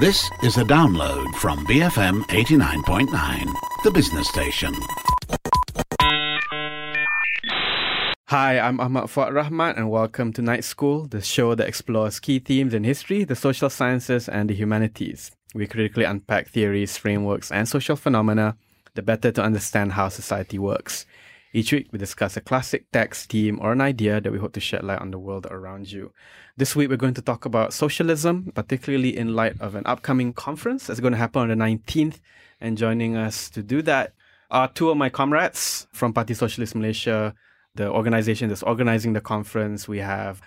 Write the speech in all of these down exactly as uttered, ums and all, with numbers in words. This is a download from B F M eighty-nine point nine, the business station. Hi, I'm Ahmad Fuad Rahmat and welcome to Night School, the show that explores key themes in history, the social sciences and the humanities. We critically unpack theories, frameworks and social phenomena, the better to understand how society works. Each week, we discuss a classic text, theme or an idea that we hope to shed light on the world around you. This week, we're going to talk about socialism, particularly in light of an upcoming conference that's going to happen on the nineteenth. And joining us to do that are two of my comrades from Parti Sosialis Malaysia, the organization that's organizing the conference. We have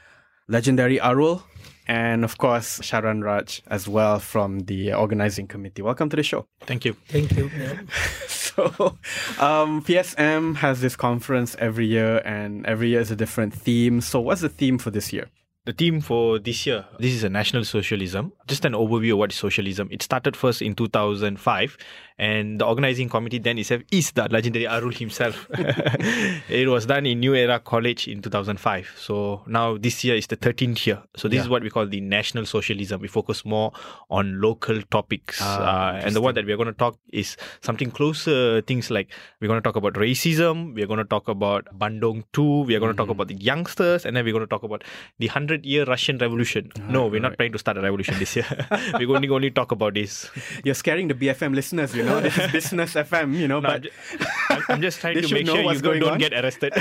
legendary Arul and, of course, Sharan Raj as well from the organizing committee. Welcome to the show. Thank you. Thank you. Yeah. So, um, P S M has this conference every year and every year is a different theme. So, what's the theme for this year? The theme for this year, this is a national socialism. Just an overview of what is socialism. It started first in two thousand five and the organizing committee then itself is the legendary Arul himself. It was done in New Era College in two thousand five. So now this year is the thirteenth year. So this yeah. is what we call the national socialism. We focus more on local topics. Ah, uh, and the one that we're going to talk is something closer. Things like we're going to talk about racism. We're going to talk about Bandung two. We're going to mm-hmm. talk about the youngsters. And then we're going to talk about the one hundred year Russian revolution. Ah, no, we're right. not trying to start a revolution this year. We're going to only talk about this. You're scaring the B F M listeners, you know. This is Business F M, you know. No, but I'm, I'm just trying to make sure you don't on. get arrested.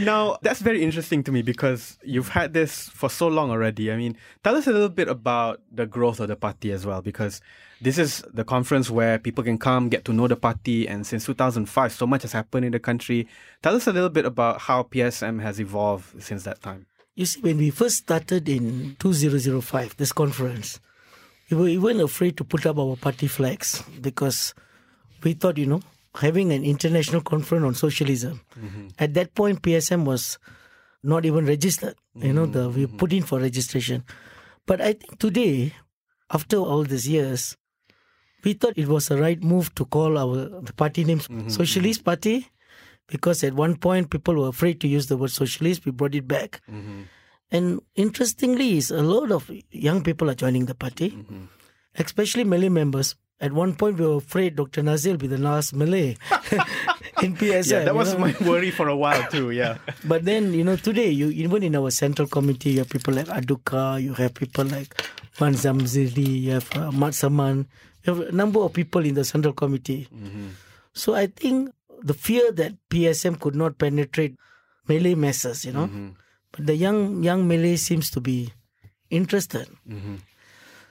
Now, that's very interesting to me because you've had this for so long already. I mean, tell us a little bit about the growth of the party as well, because this is the conference where people can come, get to know the party, and since two thousand five, so much has happened in the country. Tell us a little bit about how P S M has evolved since that time. You see, when we first started in two thousand five, this conference, we were even afraid to put up our party flags because we thought, you know, having an international conference on socialism. Mm-hmm. At that point, P S M was not even registered. Mm-hmm. You know, the, we put in for registration. But I think today, after all these years, we thought it was the right move to call our the party name mm-hmm. Socialist Party. Because at one point, people were afraid to use the word socialist. We brought it back. Mm-hmm. And interestingly, a lot of young people are joining the party, mm-hmm. especially Malay members. At one point, we were afraid Doctor Nasser will be the last Malay in P S M. Yeah, that was you know? my worry for a while too, yeah. But then, you know, today, you even in our central committee, you have people like Aduka, you have people like Wan Zamzili, you have uh, Mat Saman. You have a number of people in the central committee. Mm-hmm. So I think the fear that P S M could not penetrate Malay masses, you know. Mm-hmm. But the young young Malay seems to be interested. Mm-hmm.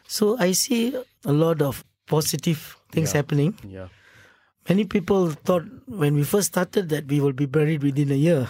So I see a lot of positive things yeah. happening. Yeah. Many people thought when we first started that we will be buried within a year.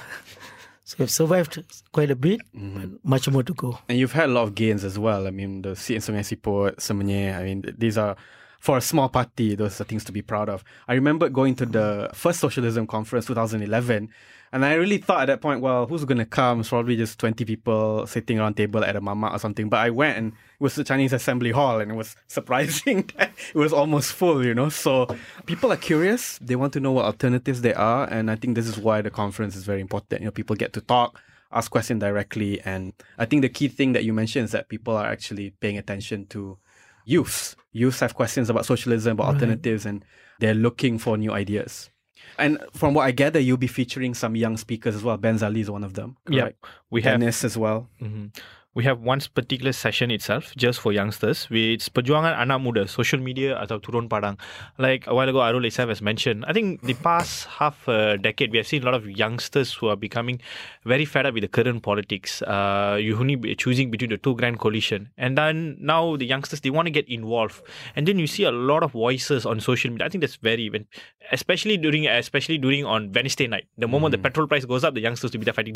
So we've survived quite a bit, mm-hmm. but much more to go. And you've had a lot of gains as well. I mean, the seat in Sungai Siput, Semenyih, I mean, these are... For a small party, those are things to be proud of. I remember going to the first socialism conference, two thousand eleven, and I really thought at that point, well, who's going to come? It's probably just twenty people sitting around table at a mamak or something. But I went and it was the Chinese Assembly Hall and it was surprising that it was almost full, you know. So people are curious. They want to know what alternatives there are. And I think this is why the conference is very important. You know, people get to talk, ask questions directly. And I think the key thing that you mentioned is that people are actually paying attention to youths. Youths have questions about socialism, about right. alternatives, and they're looking for new ideas. And from what I gather, you'll be featuring some young speakers as well. Benz Ali is one of them. Yeah, we have Dennis as well. Mm-hmm. We have one particular session itself just for youngsters. It's Perjuangan Anak Muda, social media atau turun padang. Like a while ago, Arul itself has mentioned, I think the past half a decade, we have seen a lot of youngsters who are becoming very fed up with the current politics. Uh, you only be choosing between the two grand coalition. And then now the youngsters, they want to get involved. And then you see a lot of voices on social media. I think that's very, especially during, especially during on Wednesday night. The moment mm-hmm. the petrol price goes up, the youngsters will be there fighting.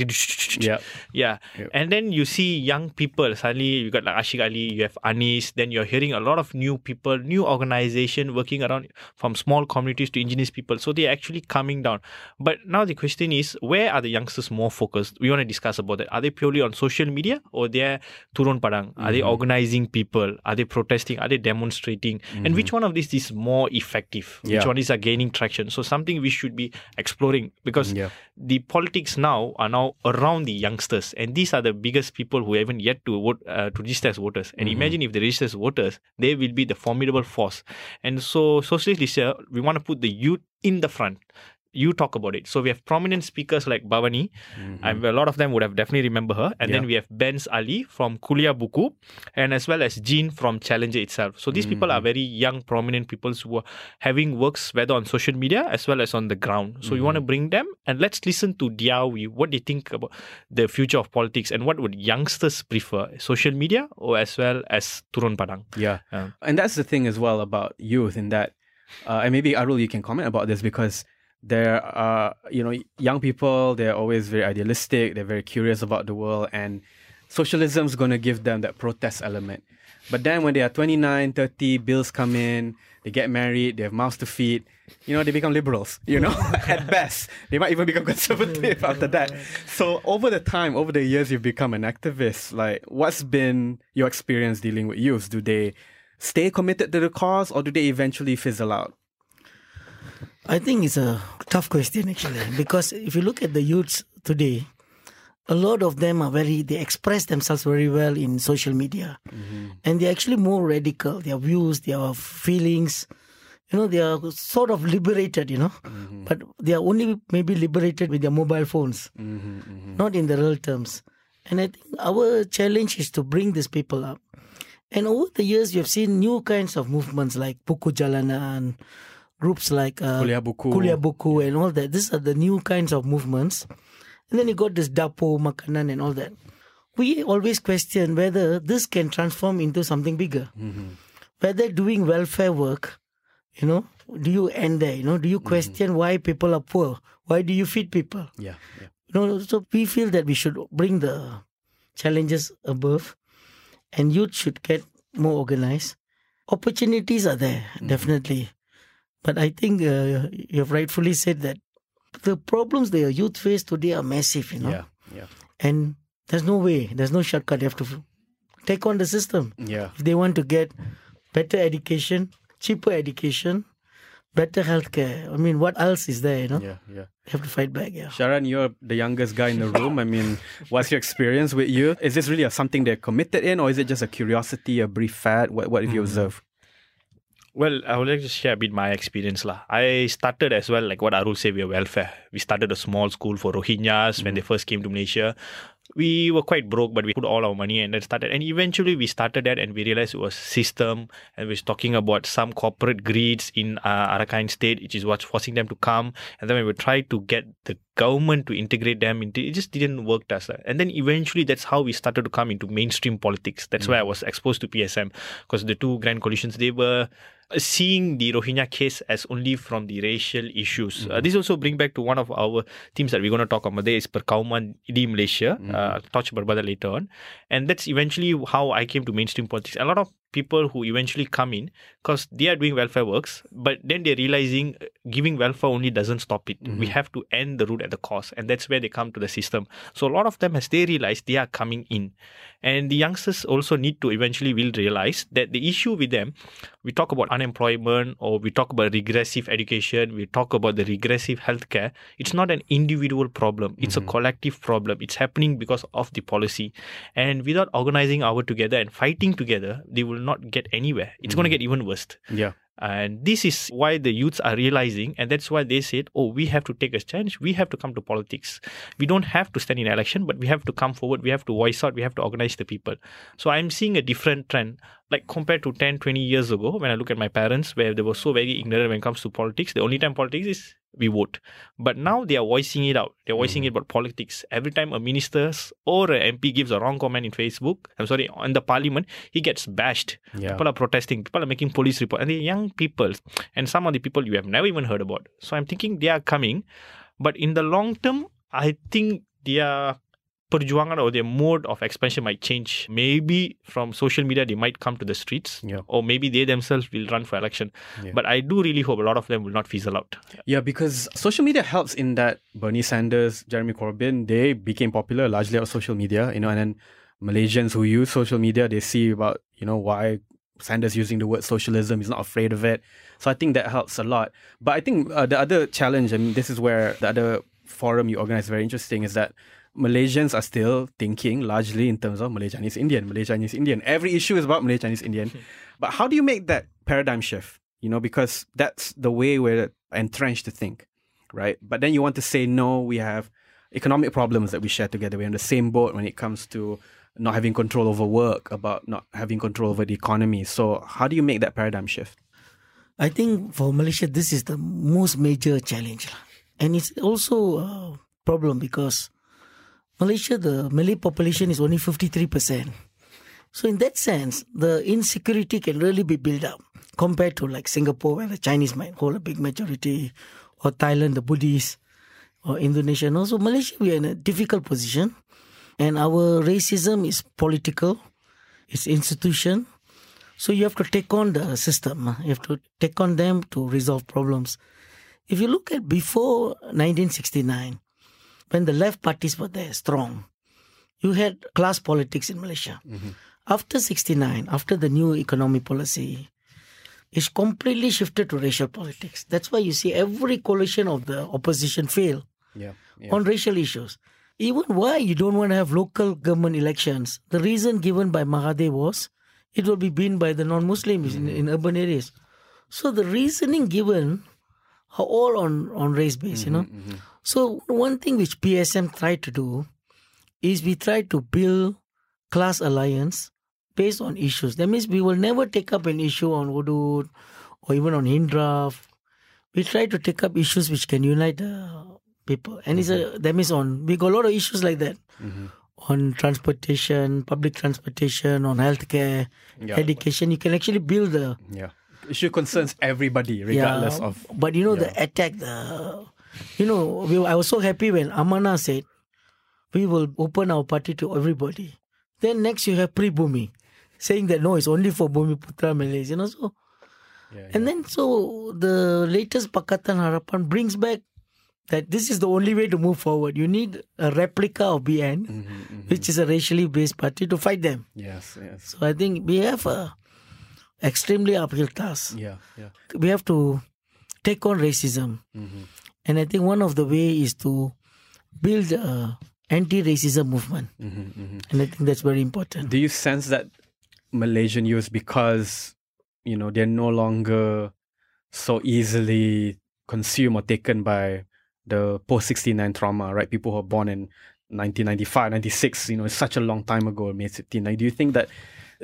Yeah. Yeah. Yep. And then you see young people, suddenly you got like Ashik Ali, you have Anis, then you're hearing a lot of new people, new organization working around from small communities to indigenous people. So they're actually coming down. But now the question is, where are the youngsters more focused? We want to discuss about that. Are they purely on social media or they're turun padang? Mm-hmm. Are they organizing people? Are they protesting? Are they demonstrating? Mm-hmm. And which one of these is more effective? Yeah. Which one is gaining traction? So something we should be exploring because yeah. the politics now are now around the youngsters and these are the biggest people who haven't generation yet to vote, uh, to register as voters. And mm-hmm. imagine if they register as voters, they will be the formidable force. And so, socialists, uh, we want to put the youth in the front. You talk about it. So we have prominent speakers like Bhavani. Mm-hmm. And a lot of them would have definitely remember her. And yeah. then we have Benz Ali from Kuliah Buku, and as well as Jean from Challenger itself. So these mm-hmm. people are very young, prominent people who are having works whether on social media as well as on the ground. So mm-hmm. you want to bring them and let's listen to their view, what they think about the future of politics and what would youngsters prefer, social media or as well as Turun Padang. Yeah. Um, and that's the thing as well about youth in that, uh, and maybe Arul, you can comment about this because there are, you know, young people, they're always very idealistic, they're very curious about the world, and socialism is going to give them that protest element. But then when they are twenty-nine, thirty, bills come in, they get married, they have mouths to feed, you know, they become liberals, you know, at best. They might even become conservative after that. So over the time, over the years, you've become an activist. Like, what's been your experience dealing with youth? Do they stay committed to the cause or do they eventually fizzle out? I think it's a tough question actually, because if you look at the youths today, a lot of them are very, they express themselves very well in social media. Mm-hmm. And they're actually more radical, their views, their feelings, you know, they are sort of liberated, you know, mm-hmm. but they are only maybe liberated with their mobile phones, mm-hmm, mm-hmm. not in the real terms. And I think our challenge is to bring these people up. And over the years, you have seen new kinds of movements like Buku Jalanan, groups like uh, Kuliah Buku, Kuliah Buku and all that. These are the new kinds of movements. And then you got this Dapo, Makanan and all that. We always question whether this can transform into something bigger. Mm-hmm. Whether doing welfare work, you know, do you end there? You know, do you question mm-hmm. why people are poor? Why do you feed people? Yeah, yeah. You know, so we feel that we should bring the challenges above and youth should get more organized. Opportunities are there, mm-hmm. definitely. But I think uh, you have rightfully said that the problems the youth face today are massive, you know. Yeah, yeah. And there's no way, there's no shortcut. They have to take on the system. Yeah. If they want to get better education, cheaper education, better healthcare. I mean, what else is there, you know? Yeah, yeah. They have to fight back, yeah. Sharan, you're the youngest guy in the room. I mean, what's your experience with youth? Is this really a, something they're committed in, or is it just a curiosity, a brief fad? What, what have you mm-hmm. observed? Well, I would like to share a bit my experience lah. I started as well, like what Arul said, we are welfare. We started a small school for Rohingyas mm. when they first came to Malaysia. We were quite broke, but we put all our money and then started. And eventually we started that and we realized it was system and we was talking about some corporate greeds in uh, Arakan state, which is what's forcing them to come. And then we would try to get the government to integrate them. Into, it just didn't work to us. And then eventually that's how we started to come into mainstream politics. That's mm. why I was exposed to P S M, because the two grand coalitions, they were seeing the Rohingya case as only from the racial issues. Mm-hmm. Uh, this also bring back to one of our themes that we're going to talk about. There is Perkawanan di Malaysia. Mm-hmm. Uh, I'll touch about that later on. And that's eventually how I came to mainstream politics. A lot of people who eventually come in because they are doing welfare works, but then they're realizing giving welfare only doesn't stop it. Mm-hmm. We have to end the root at the cause. And that's where they come to the system. So a lot of them, as they realize, they are coming in. And the youngsters also need to eventually will realize that the issue with them, we talk about unemployment or we talk about regressive education, we talk about the regressive healthcare. It's not an individual problem. It's mm-hmm. a collective problem. It's happening because of the policy. And without organizing our together and fighting together, they will not get anywhere. It's mm-hmm. going to get even worse. Yeah. And this is why the youths are realizing, and that's why they said, oh, we have to take a chance. We have to come to politics. We don't have to stand in election, but we have to come forward. We have to voice out. We have to organize the people. So I'm seeing a different trend, like compared to ten, twenty years ago, when I look at my parents, where they were so very ignorant when it comes to politics. The only time politics is we vote. But now they are voicing it out. They're voicing mm-hmm. it about politics. Every time a minister or an M P gives a wrong comment in Facebook, I'm sorry, on the parliament, he gets bashed. Yeah. People are protesting. People are making police reports. And they're young people. And some of the people you have never even heard about. So I'm thinking they are coming. But in the long term, I think they are... Perjuangan or their mode of expansion might change. Maybe from social media, they might come to the streets yeah. or maybe they themselves will run for election. Yeah. But I do really hope a lot of them will not fizzle out. Yeah, because social media helps in that Bernie Sanders, Jeremy Corbyn, they became popular largely out of social media, you know, and then Malaysians who use social media, they see about, you know, why Sanders using the word socialism, he's not afraid of it. So I think that helps a lot. But I think uh, the other challenge, and this is where the other forum you organize is very interesting, is that Malaysians are still thinking largely in terms of Malay Chinese Indian, Malay Chinese Indian. Every issue is about Malay Chinese Indian. But how do you make that paradigm shift? You know, because that's the way we're entrenched to think, right? But then you want to say, no, we have economic problems that we share together. We're on the same boat when it comes to not having control over work, about not having control over the economy. So how do you make that paradigm shift? I think for Malaysia, this is the most major challenge. And it's also a problem because Malaysia, the Malay population is only fifty-three percent. So in that sense, the insecurity can really be built up compared to like Singapore, where the Chinese might hold a big majority, or Thailand, the Buddhists, or Indonesia. And also Malaysia, we are in a difficult position. And our racism is political, it's institution. So you have to take on the system. You have to take on them to resolve problems. If you look at before nineteen sixty-nine, when the left parties were there strong, you had class politics in Malaysia. Mm-hmm. After sixty-nine, after the new economic policy, it's completely shifted to racial politics. That's why you see every coalition of the opposition fail yeah, yeah. on racial issues. Even why you don't want to have local government elections, the reason given by Mahathir was it will be been by the non-Muslims mm-hmm. in, in urban areas. So the reasoning given are all on, on race-based, mm-hmm, you know. Mm-hmm. So one thing which P S M tried to do is we tried to build class alliance based on issues. That means we will never take up an issue on Hudud or even on Hindraf. We try to take up issues which can unite the people. And mm-hmm. it's a, that means on we got a lot of issues like that. Mm-hmm. On transportation, public transportation, on healthcare, yeah. education. You can actually build the... Yeah. Issue concerns everybody regardless yeah, of... But you know, yeah. the attack, the... You know, we, I was so happy when Amanah said, we will open our party to everybody. Then next you have pre-Bumi, saying that no, it's only for Bumiputra Malays, you know, so... Yeah, yeah. And then so the latest Pakatan Harapan brings back that this is the only way to move forward. You need a replica of B N, mm-hmm, mm-hmm. which is a racially based party, to fight them. Yes, yes. So I think we have a extremely uphill task. Yeah, yeah. We have to take on racism. Mm-hmm. And I think one of the way is to build an anti-racism movement. Mm-hmm, mm-hmm. And I think that's very important. Do you sense that Malaysian youth, because, you know, they're no longer so easily consumed or taken by the post-sixty-nine trauma, right? People who were born in nineteen ninety-five, ninety-six, you know, it's such a long time ago, May sixteenth. Like, do you think that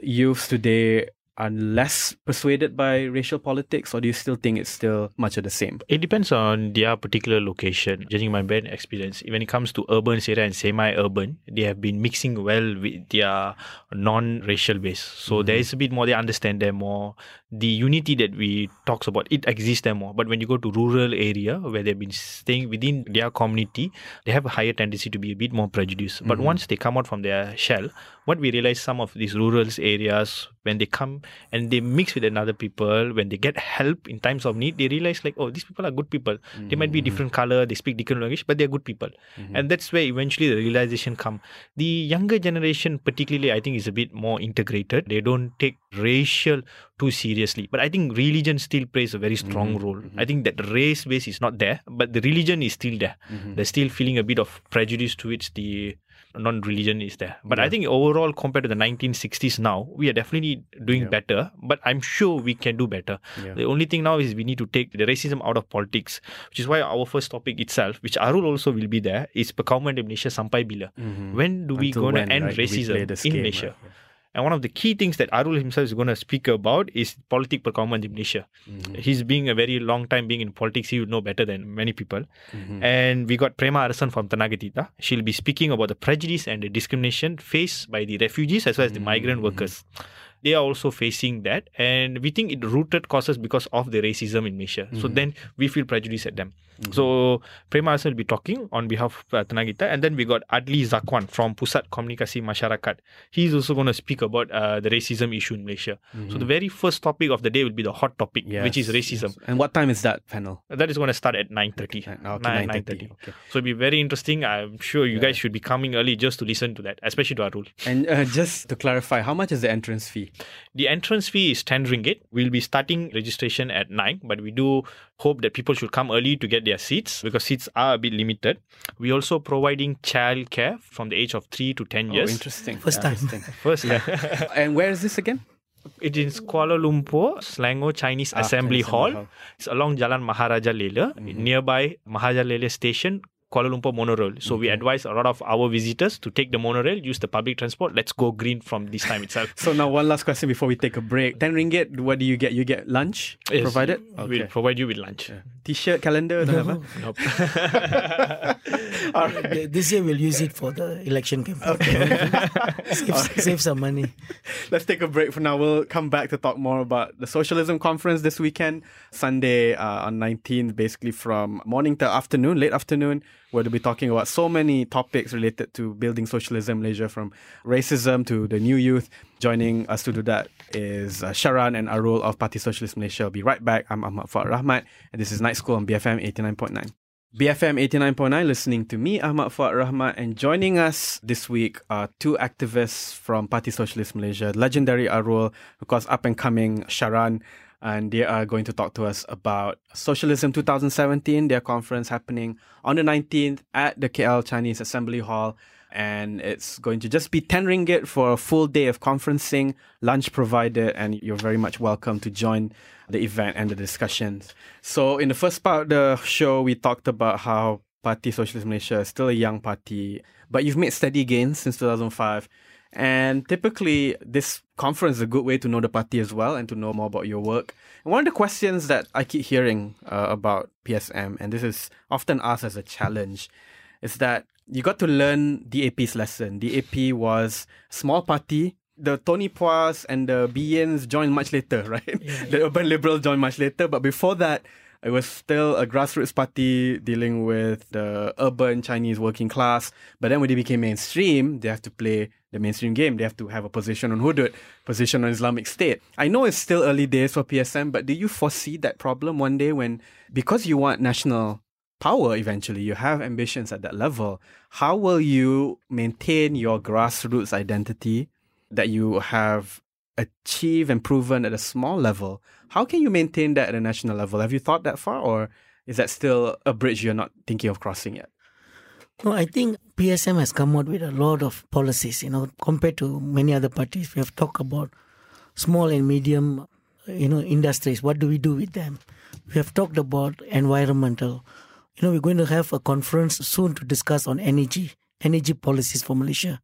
youths today are less persuaded by racial politics, or do you still think it's still much of the same? It depends on their particular location. Judging my band experience, when it comes to urban area and semi-urban, they have been mixing well with their non-racial base. So mm-hmm. there is a bit more, they understand them more. The unity that we talks about, it exists there more. But when you go to rural area where they've been staying within their community, they have a higher tendency to be a bit more prejudiced. Mm-hmm. But once they come out from their shell, what we realize, some of these rural areas, when they come and they mix with another people, when they get help in times of need, they realize like, oh, these people are good people. Mm-hmm. They might be different color, they speak different language, but they're good people. Mm-hmm. And that's where eventually the realization come. The younger generation particularly, I think, is a bit more integrated. They don't take racial too seriously. But I think religion still plays a very strong mm-hmm. role. Mm-hmm. I think that race base is not there, but the religion is still there. Mm-hmm. They're still feeling a bit of prejudice towards the non-religion is there. But yeah. I think overall, compared to the nineteen sixties now, we are definitely doing yeah. better. But I'm sure we can do better. Yeah. The only thing now is we need to take the racism out of politics, which is why our first topic itself, which Arul also will be there, is Perkawanan Malaysia Sampai Bila. Mm-hmm. When do we going to end right? racism in game, Malaysia? Right? Yeah. And one of the key things that Arul himself is going to speak about is politics Perkawanan Malaysia. Mm-hmm. He's being a very long time being in politics. He would know better than many people. Mm-hmm. And we got Prema Arasan from Tenagita. She'll be speaking about the prejudice and the discrimination faced by the refugees as well as mm-hmm. the migrant mm-hmm. workers. They are also facing that, and we think it rooted causes because of the racism in Malaysia. Mm-hmm. So then we feel prejudice at them. Mm-hmm. So Prema Arasan will be talking on behalf of uh, Tenagita, and then we got Adli Zakwan from Pusat Komunikasi Masyarakat. He's also going to speak about uh, the racism issue in Malaysia. Mm-hmm. So the very first topic of the day will be the hot topic, yes, which is racism. Yes. And what time is that panel? That is going to start at nine thirty. Oh, okay, nine thirty. Okay. So it'll be very interesting. I'm sure you yeah. guys should be coming early just to listen to that, especially to Arul. And uh, just to clarify, how much is the entrance fee? The entrance fee is ten ringgit. We'll be starting registration at nine, but we do hope that people should come early to get get their seats, because seats are a bit limited. We're also providing child care from the age of three to ten years. Oh, interesting. First yeah. time. Interesting. First time. Yeah. And where is this again? It is Kuala Lumpur, Selangor Chinese ah, Assembly Hall. Hall. It's along Jalan Maharaja Lela, mm-hmm. nearby Maharaja Lela Station, Kuala Lumpur monorail. So mm-hmm. we advise a lot of our visitors to take the monorail, use the public transport. Let's go green from this time itself. So now one last question before we take a break. ten ringgit, what do you get? You get lunch yes. provided? Okay. We'll provide you with lunch. Yeah. T-shirt, calendar, don't no. Nope. All right. This year we'll use it for the election campaign. Okay. save, right. save some money. Let's take a break for now. We'll come back to talk more about the socialism conference this weekend, Sunday uh, on nineteenth, basically from morning to afternoon, late afternoon. We'll be talking about so many topics related to building socialism in Malaysia, from racism to the new youth. Joining us to do that is uh, Sharan and Arul of Parti Sosialis Malaysia. I'll be right back. I'm Ahmad Fuad Rahmat, and this is Night School on B F M eighty-nine point nine. B F M eighty-nine point nine, listening to me, Ahmad Fuad Rahmat, and joining us this week are two activists from Parti Sosialis Malaysia, legendary Arul, of course, up-and-coming Sharan, and they are going to talk to us about Socialism twenty seventeen, their conference happening on the nineteenth at the K L Chinese Assembly Hall. And it's going to just be ten ringgit for a full day of conferencing, lunch provided, and you're very much welcome to join the event and the discussions. So in the first part of the show, we talked about how Parti Sosialis Malaysia is still a young party, but you've made steady gains since two thousand five. And typically, this conference is a good way to know the party as well and to know more about your work. And one of the questions that I keep hearing uh, about P S M, and this is often asked as a challenge, is that you got to learn D A P's lesson. D A P was small party. The Tony Puas and the Bians joined much later, right? Yeah, yeah. The Urban Liberals joined much later. But before that, it was still a grassroots party dealing with the urban Chinese working class. But then when they became mainstream, they have to play the mainstream game. They have to have a position on Hudud, position on Islamic State. I know it's still early days for P S M, but do you foresee that problem one day when, because you want national power eventually, you have ambitions at that level, how will you maintain your grassroots identity that you have achieved and proven at a small level? How can you maintain that at a national level? Have you thought that far, or is that still a bridge you're not thinking of crossing yet? No, I think P S M has come out with a lot of policies, you know, compared to many other parties. We have talked about small and medium, you know, industries. What do we do with them? We have talked about environmental. You know, we're going to have a conference soon to discuss on energy, energy policies for Malaysia.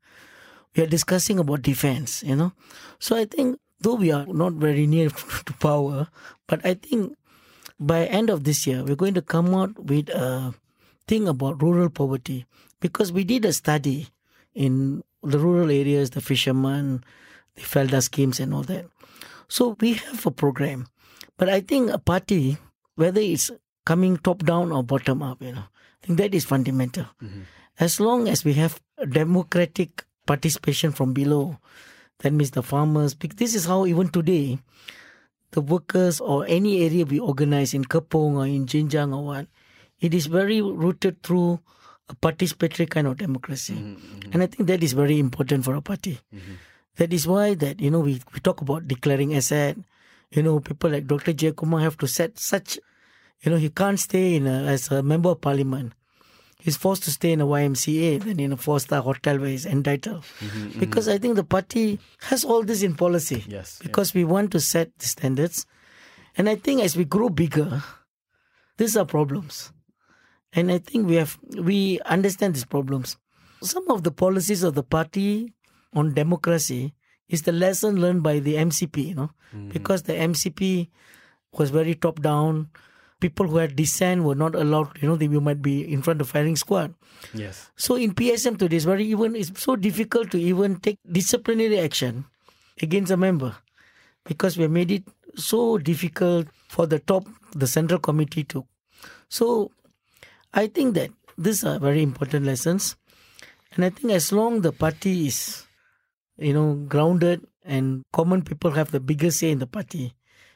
We are discussing about defense, you know. So I think, though we are not very near to power, but I think by end of this year, we're going to come out with a thing about rural poverty, because we did a study in the rural areas, the fishermen, the Felda schemes and all that. So we have a program. But I think a party, whether it's coming top down or bottom up, you know, I think that is fundamental. Mm-hmm. As long as we have democratic participation from below, that means the farmers. This is how even today, the workers or any area we organize in Kepong or in Jinjang or what, it is very rooted through a participatory kind of democracy. Mm-hmm. And I think that is very important for a party. Mm-hmm. That is why that, you know, we, we talk about declaring asset. You know, people like Doctor Jay Kumar have to set such, you know, he can't stay in a, as a member of parliament. He's forced to stay in a Y M C A than in a four-star hotel where he's entitled. Mm-hmm, because mm-hmm. I think the party has all this in policy. Yes. Because yeah. we want to set the standards. And I think as we grow bigger, these are problems. And I think we have we understand these problems. Some of the policies of the party on democracy is the lesson learned by the M C P, you know. Mm-hmm. Because the M C P was very top-down. People who had dissent were not allowed, you know, they might be in front of firing squad. Yes. So in P S M today, it's very even it's so difficult to even take disciplinary action against a member, because we made it so difficult for the top, the central committee to. So I think that these are very important lessons. And I think as long the party is, you know, grounded and common people have the biggest say in the party,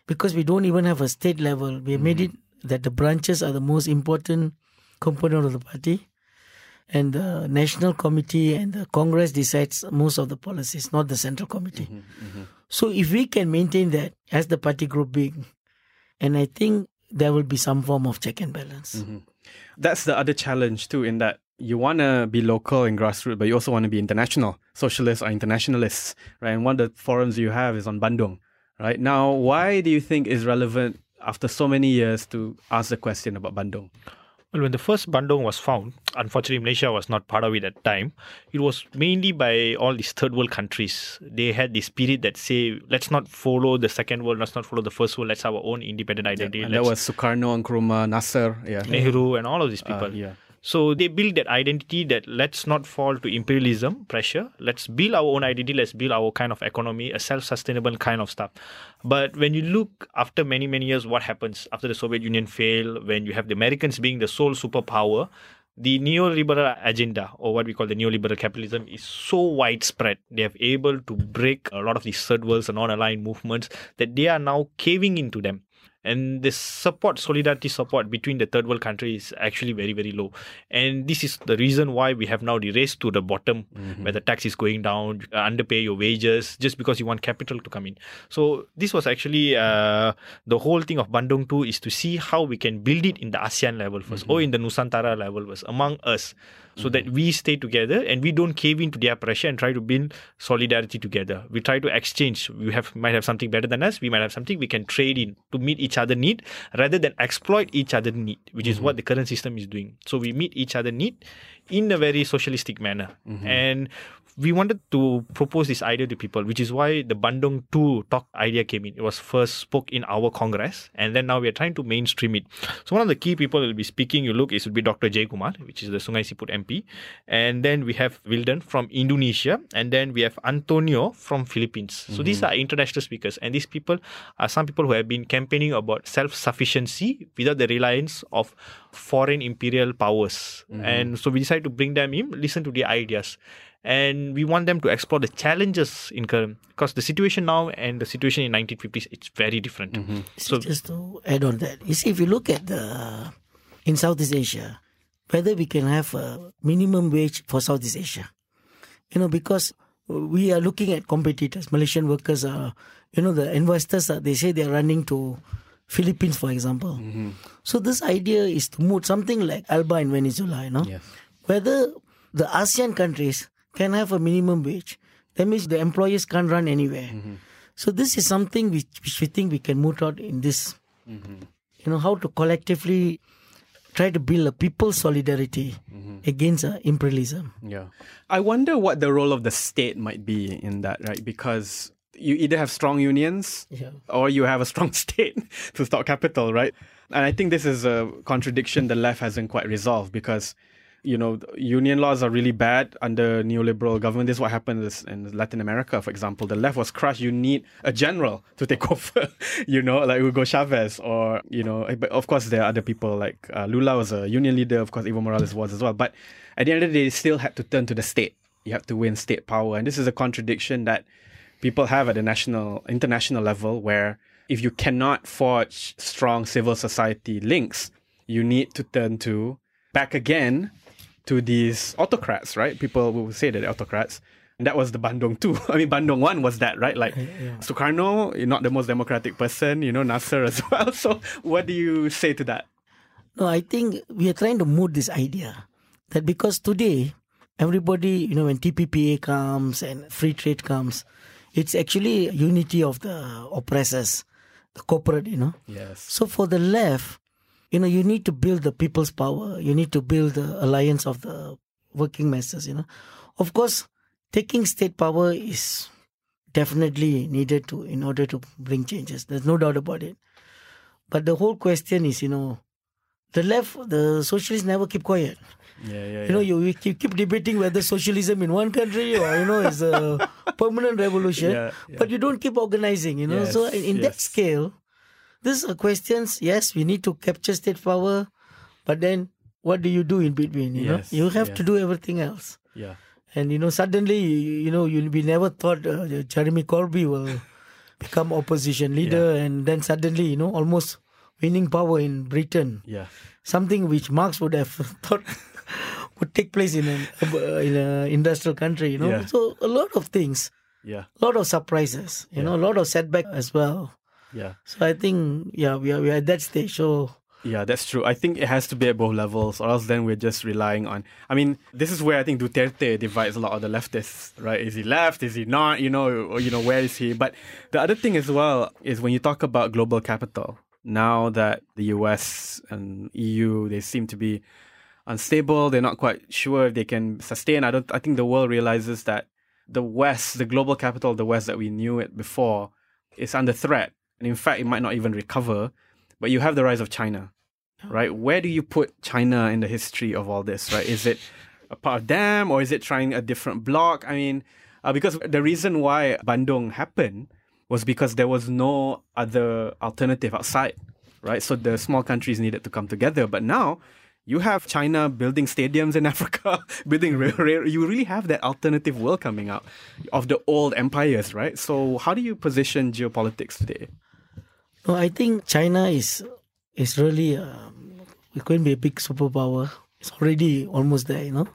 because we don't even have a state level, we mm-hmm. made it that the branches are the most important component of the party, and the national committee and the Congress decides most of the policies, not the central committee. Mm-hmm, mm-hmm. So if we can maintain that as the party grow big, and I think there will be some form of check and balance. Mm-hmm. That's the other challenge too, in that you want to be local and grassroots, but you also want to be international, socialists or internationalists, right? And one of the forums you have is on Bandung, right? Now, why do you think is relevant after so many years to ask the question about Bandung? Well, when the first Bandung was found, unfortunately Malaysia was not part of it at the time. It was mainly by all these third world countries. They had this spirit that say, let's not follow the second world, let's not follow the first world, let's have our own independent identity. Yeah, and there was Sukarno, Nkrumah, Nasser, yeah. Nehru and all of these people. Uh, yeah. So they built that identity that let's not fall to imperialism pressure. Let's build our own identity. Let's build our kind of economy, a self-sustainable kind of stuff. But when you look after many, many years, what happens after the Soviet Union failed, when you have the Americans being the sole superpower, the neoliberal agenda, or what we call the neoliberal capitalism, is so widespread. They have able to break a lot of these third worlds and non-aligned movements that they are now caving into them. And the support, solidarity support between the third world countries is actually very, very low. And this is the reason why we have now the race to the bottom, mm-hmm. where the tax is going down, underpay your wages, just because you want capital to come in. So this was actually, uh, the whole thing of Bandung two is to see how we can build it in the ASEAN level first, mm-hmm. or in the Nusantara level first, among us, so mm-hmm. that we stay together and we don't cave into their pressure and try to build solidarity together. We try to exchange. We have might have something better than us. We might have something we can trade in to meet each other need, rather than exploit each other's need, which mm-hmm. is what the current system is doing. So we meet each other's need in a very socialistic manner. Mm-hmm. And we wanted to propose this idea to people, which is why the Bandung two talk idea came in. It was first spoke in our Congress, and then now we are trying to mainstream it. So one of the key people will be speaking, you look, it would be Doctor Jay Kumar, which is the Sungai Siput M P. And then we have Wilden from Indonesia. And then we have Antonio from Philippines. Mm-hmm. So these are international speakers. And these people are some people who have been campaigning about self-sufficiency without the reliance of foreign imperial powers. Mm-hmm. And so we decided to bring them in, listen to their ideas. And we want them to explore the challenges in current, because the situation now and the situation in nineteen fifties, it's very different. Mm-hmm. So just to add on that, you see, if you look at the in Southeast Asia, whether we can have a minimum wage for Southeast Asia, you know, because we are looking at competitors. Malaysian workers are, you know, the investors are, they say they are running to Philippines, for example. Mm-hmm. So this idea is to move something like Alba in Venezuela, you know, yes. whether the ASEAN countries can have a minimum wage. That means the employers can't run anywhere. Mm-hmm. So this is something which, which we think we can move out in this. Mm-hmm. You know, how to collectively try to build a people's solidarity mm-hmm. against uh, imperialism. Yeah. I wonder what the role of the state might be in that, right? Because you either have strong unions yeah. or you have a strong state to stock capital, right? And I think this is a contradiction the left hasn't quite resolved, because you know, union laws are really bad under neoliberal government. This is what happened in Latin America, for example. The left was crushed. You need a general to take over, you know, like Hugo Chavez or, you know, but of course there are other people like uh, Lula was a union leader. Of course, Evo Morales was as well. But at the end of the day, they still had to turn to the state. You have to win state power. And this is a contradiction that people have at the national, international level, where if you cannot forge strong civil society links, you need to turn to back again to these autocrats, right? People will say that they're autocrats. And that was the Bandung two. I mean, Bandung one was that, right? Like, yeah. Sukarno, you're not the most democratic person, you know, Nasser as well. So what do you say to that? No, I think we are trying to move this idea that because today, everybody, you know, when T P P A comes and free trade comes, it's actually unity of the oppressors, the corporate, you know. Yes. So for the left, you know, you need to build the people's power. You need to build the alliance of the working masses, you know. Of course, taking state power is definitely needed to in order to bring changes. There's no doubt about it. But the whole question is, you know, the left, the socialists never keep quiet. Yeah, yeah, you know, yeah. you we keep, keep debating whether socialism in one country or, you know, is a permanent revolution. Yeah, yeah. But you don't keep organizing, you know. Yes, so in yes. that scale, these are questions, yes, we need to capture state power, but then what do you do in between, you yes, know? You have yeah. to do everything else. Yeah. And, you know, suddenly, you, you know, you, we never thought uh, Jeremy Corbyn will become opposition leader yeah. and then suddenly, you know, almost winning power in Britain. Yeah. Something which Marx would have thought would take place in an in a industrial country, you know? Yeah. So a lot of things. Yeah. A lot of surprises, you yeah. know, a lot of setbacks as well. Yeah. So I think, yeah, we are, we are at that stage. So Yeah, that's true. I think it has to be at both levels, or else then we're just relying on... I mean, this is where I think Duterte divides a lot of the leftists, right? Is he left? Is he not? You know, or, you know, where is he? But the other thing as well is when you talk about global capital, now that the U S and E U, they seem to be unstable, they're not quite sure if they can sustain. I don't. I think the world realizes that the West, the global capital of the West that we knew it before, is under threat. And in fact, it might not even recover. But you have the rise of China, right? Where do you put China in the history of all this, right? Is it a part of them, or is it trying a different block? I mean, uh, because the reason why Bandung happened was because there was no other alternative outside, right? So the small countries needed to come together. But now you have China building stadiums in Africa, building railroads. You really have that alternative world coming out of the old empires, right? So how do you position geopolitics today? No, I think China is is really um, it couldn't be a big superpower. It's already almost there, you know.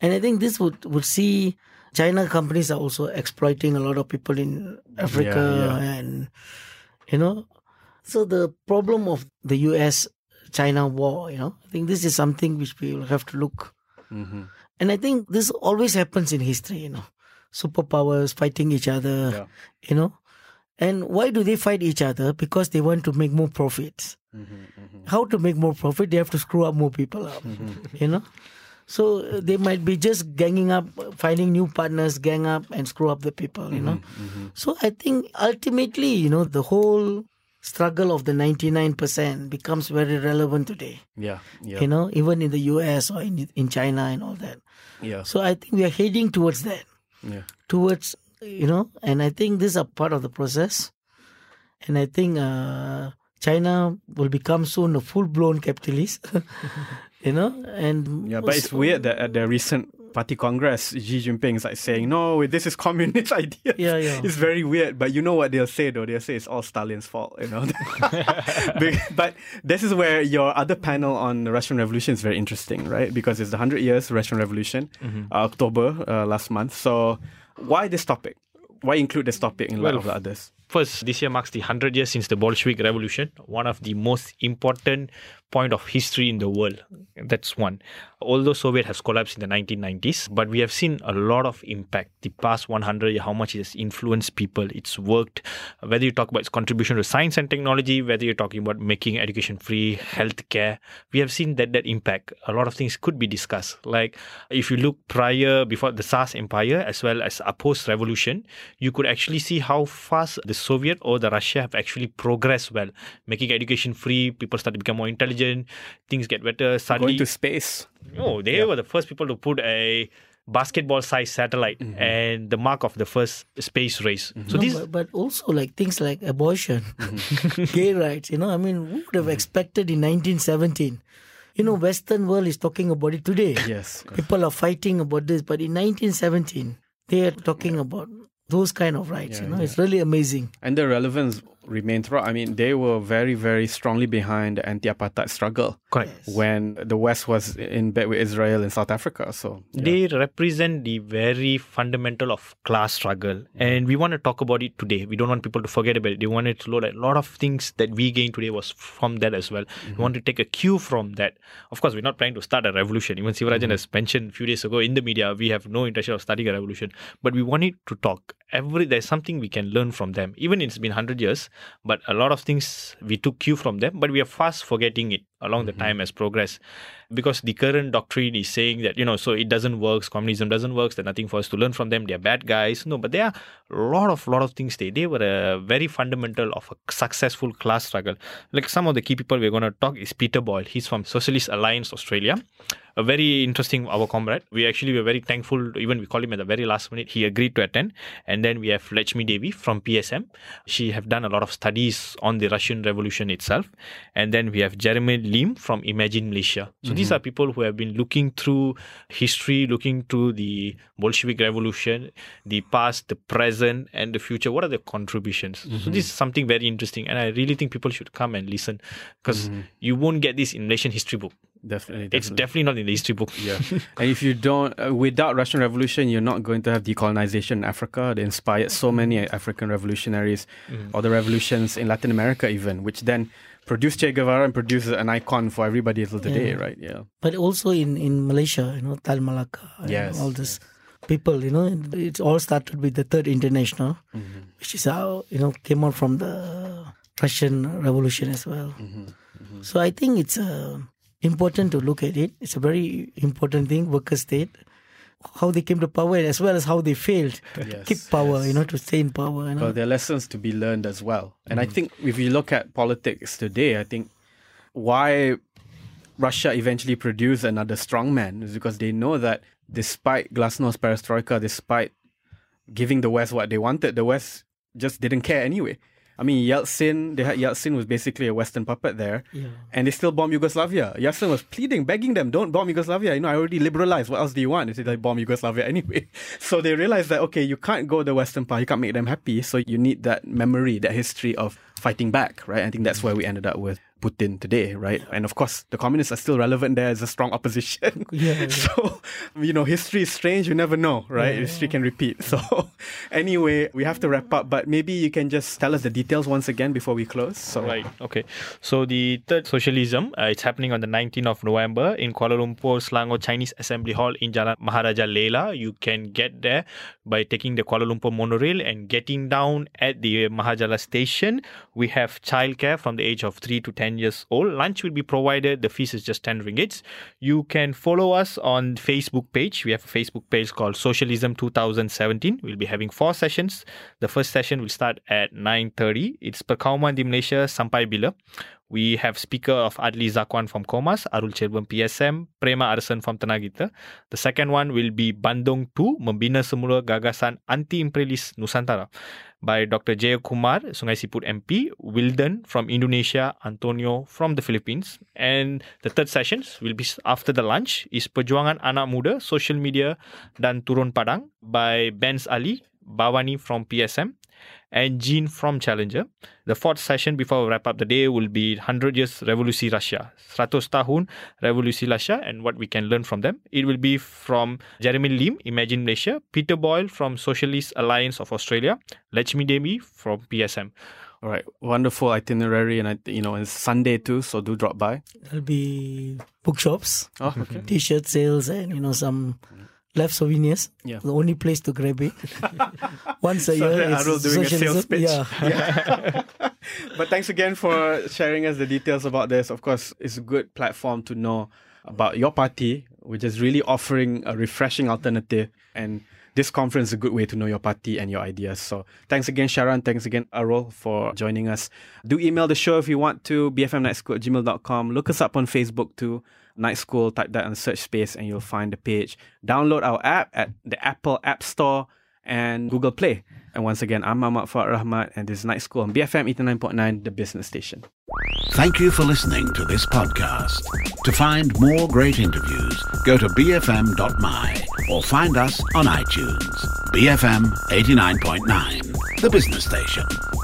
And I think this would, would see China companies are also exploiting a lot of people in Africa, yeah, yeah. and you know. So the problem of the U S China war, you know, I think this is something which we will have to look. Mm-hmm. And I think this always happens in history, you know, superpowers fighting each other, yeah. you know. And why do they fight each other? Because they want to make more profits. Mm-hmm, mm-hmm. How to make more profit? They have to screw up more people up, mm-hmm. you know. So they might be just ganging up, finding new partners, gang up and screw up the people, mm-hmm, you know. Mm-hmm. So I think ultimately, you know, the whole struggle of the ninety-nine percent becomes very relevant today. Yeah, yeah. You know, even in the U S or in, in China and all that. Yeah. So I think we are heading towards that. Yeah. Towards... You know, and I think this is a part of the process. And I think uh, China will become soon a full-blown capitalist, you know. And yeah, but it's weird that at the recent Party Congress, Xi Jinping is like saying, no, this is communist idea. Yeah, yeah. It's very weird. But you know what they'll say, though? They'll say it's all Stalin's fault, you know. But this is where your other panel on the Russian Revolution is very interesting, right? Because it's the one hundred years Russian Revolution, mm-hmm. uh, October uh, last month. So... Why this topic? Why include this topic in light well, of the others? First, this year marks the one hundred years since the Bolshevik Revolution, one of the most important point of history in the world. That's one. Although Soviet has collapsed in the nineteen nineties, but we have seen a lot of impact. The past one hundred years, how much it has influenced people, it's worked. Whether you talk about its contribution to science and technology, whether you're talking about making education free, healthcare, we have seen that that impact. A lot of things could be discussed. Like if you look prior, before the Tsarist Empire, as well as a post-revolution, you could actually see how fast the Soviet or the Russia have actually progressed well, making education free, people start to become more intelligent. Things get better. Suddenly, going to space. Oh, they yeah. were the first people to put a basketball-sized satellite, mm-hmm. and the mark of the first space race. Mm-hmm. So no, these, but, but also like things like abortion, mm-hmm. gay rights. You know, I mean, who would have expected in nineteen seventeen? You know, Western world is talking about it today. Yes, people are fighting about this, but in nineteen seventeen, they are talking yeah. about those kind of rights. Yeah, you know, yeah. It's really amazing, and the relevance remain throughout. I mean, they were very, very strongly behind the anti-apartheid struggle. Correct. Yes. When the West was in bed with Israel and South Africa. So yeah. They represent the very fundamental of class struggle. And we want to talk about it today. We don't want people to forget about it. They wanted to know that a lot of things that we gained today was from that as well. Mm-hmm. We want to take a cue from that. Of course, we're not trying to start a revolution. Even Sivarajan mm-hmm. has mentioned a few days ago in the media, we have no intention of starting a revolution. But we wanted to talk. Every There's something we can learn from them. Even it's been one hundred years, but a lot of things we took cue from them, but we are fast forgetting it along mm-hmm. the time as progress, because the current doctrine is saying that, you know, so it doesn't work, communism doesn't work, there's nothing for us to learn from them, they're bad guys. No, but there are a lot of, lot of things. They, they were a very fundamental of a successful class struggle. Like some of the key people we're going to talk is Peter Boyle. He's from Socialist Alliance Australia. A very interesting, our comrade. We actually were very thankful, even we called him at the very last minute. He agreed to attend. And then we have Lechmi Devi from P S M. She have done a lot of studies on the Russian Revolution itself. And then we have Jeremy Lim from Imagine Malaysia. So mm-hmm. these are people who have been looking through history, looking through the Bolshevik Revolution, the past, the present, and the future. What are the contributions? Mm-hmm. So this is something very interesting. And I really think people should come and listen, because mm-hmm. you won't get this in Malaysian history book. Definitely, definitely. It's definitely not in the history book. Yeah. And if you don't, uh, without Russian Revolution, you're not going to have decolonization in Africa that inspired so many African revolutionaries mm. or the revolutions in Latin America even, which then produced Che Guevara and produces an icon for everybody till today, yeah. right? Yeah. But also in, in Malaysia, you know, Tan Malaka, yes. you know, all this. Yes. People, you know, it all started with the Third International, mm-hmm. which is how, you know, came out from the Russian Revolution as well. Mm-hmm. Mm-hmm. So I think it's uh, important to look at it. It's a very important thing, worker state, how they came to power as well as how they failed to yes, keep power, yes. you know, to stay in power. You know? Well, there are lessons to be learned as well. And mm-hmm. I think if you look at politics today, I think why Russia eventually produced another strongman is because they know that despite Glasnost, Perestroika, despite giving the West what they wanted, the West just didn't care anyway. I mean, Yeltsin, they had Yeltsin was basically a Western puppet there, yeah. and they still bombed Yugoslavia. Yeltsin was pleading, begging them, don't bomb Yugoslavia. You know, I already liberalized. What else do you want? They said, I bomb Yugoslavia anyway. So they realized that, okay, you can't go the Western power. You can't make them happy. So you need that memory, that history of fighting back, right? I think that's where we ended up with Putin today, right? And of course, the communists are still relevant there as a strong opposition. Yeah, yeah. So, you know, history is strange. You never know, right? Yeah, history yeah. can repeat. So anyway, we have to wrap up, but maybe you can just tell us the details once again before we close. So. Right. Okay. So the third socialism, uh, it's happening on the nineteenth of November in Kuala Lumpur, Selangor Chinese Assembly Hall in Jalan Maharaja Lela. You can get there by taking the Kuala Lumpur monorail and getting down at the Maharaja Lela Station. We have childcare from the age of three to ten years old. Lunch will be provided. The fees is just ten ringgits. You can follow us on Facebook page. We have a Facebook page called Socialism twenty seventeen. We'll be having four sessions. The first session will start at nine thirty. It's Perkawanan Malaysia Sampai Bila. We have speaker of Adli Zakwan from Komas, Arul Chairman P S M, Prema Arasan from Tenagita. The second one will be Bandung two, Membina Semula Gagasan Anti-Imperialis Nusantara by Doctor Jay Kumar, Sungai Siput M P, Wilden from Indonesia, Antonio from the Philippines. And the third sessions will be after the lunch is Perjuangan Anak Muda, Social Media dan Turun Padang by Benz Ali, Bawani from P S M, and Jean from Challenger. The fourth session before we wrap up the day will be one hundred years Revolusi Russia, seratus tahun Revolusi Russia, and what we can learn from them. It will be from Jeremy Lim, Imagine Malaysia, Peter Boyle from Socialist Alliance of Australia, Lechmi Demi from P S M. All right, wonderful itinerary, and you know it's Sunday too, so do drop by. There'll be bookshops, oh, okay. T-shirt sales, and you know some left souvenirs, yeah. the only place to grab it. Once a so year, it's Arul doing a sales pitch. Yeah. yeah. But thanks again for sharing us the details about this. Of course, it's a good platform to know about your party, which is really offering a refreshing alternative. And this conference is a good way to know your party and your ideas. So thanks again, Sharan. Thanks again, Arul, for joining us. Do email the show if you want to, b f m night school at gmail dot com. Look us up on Facebook too. Night School, type that on search space and you'll find the page. Download our app at the Apple App Store and Google Play. And once again, I'm Ahmad Fuad Rahmat and this is Night School on B F M eighty-nine point nine, the business station. Thank you for listening to this podcast. To find more great interviews, go to b f m dot m y or find us on iTunes. B F M eighty-nine point nine, the business station.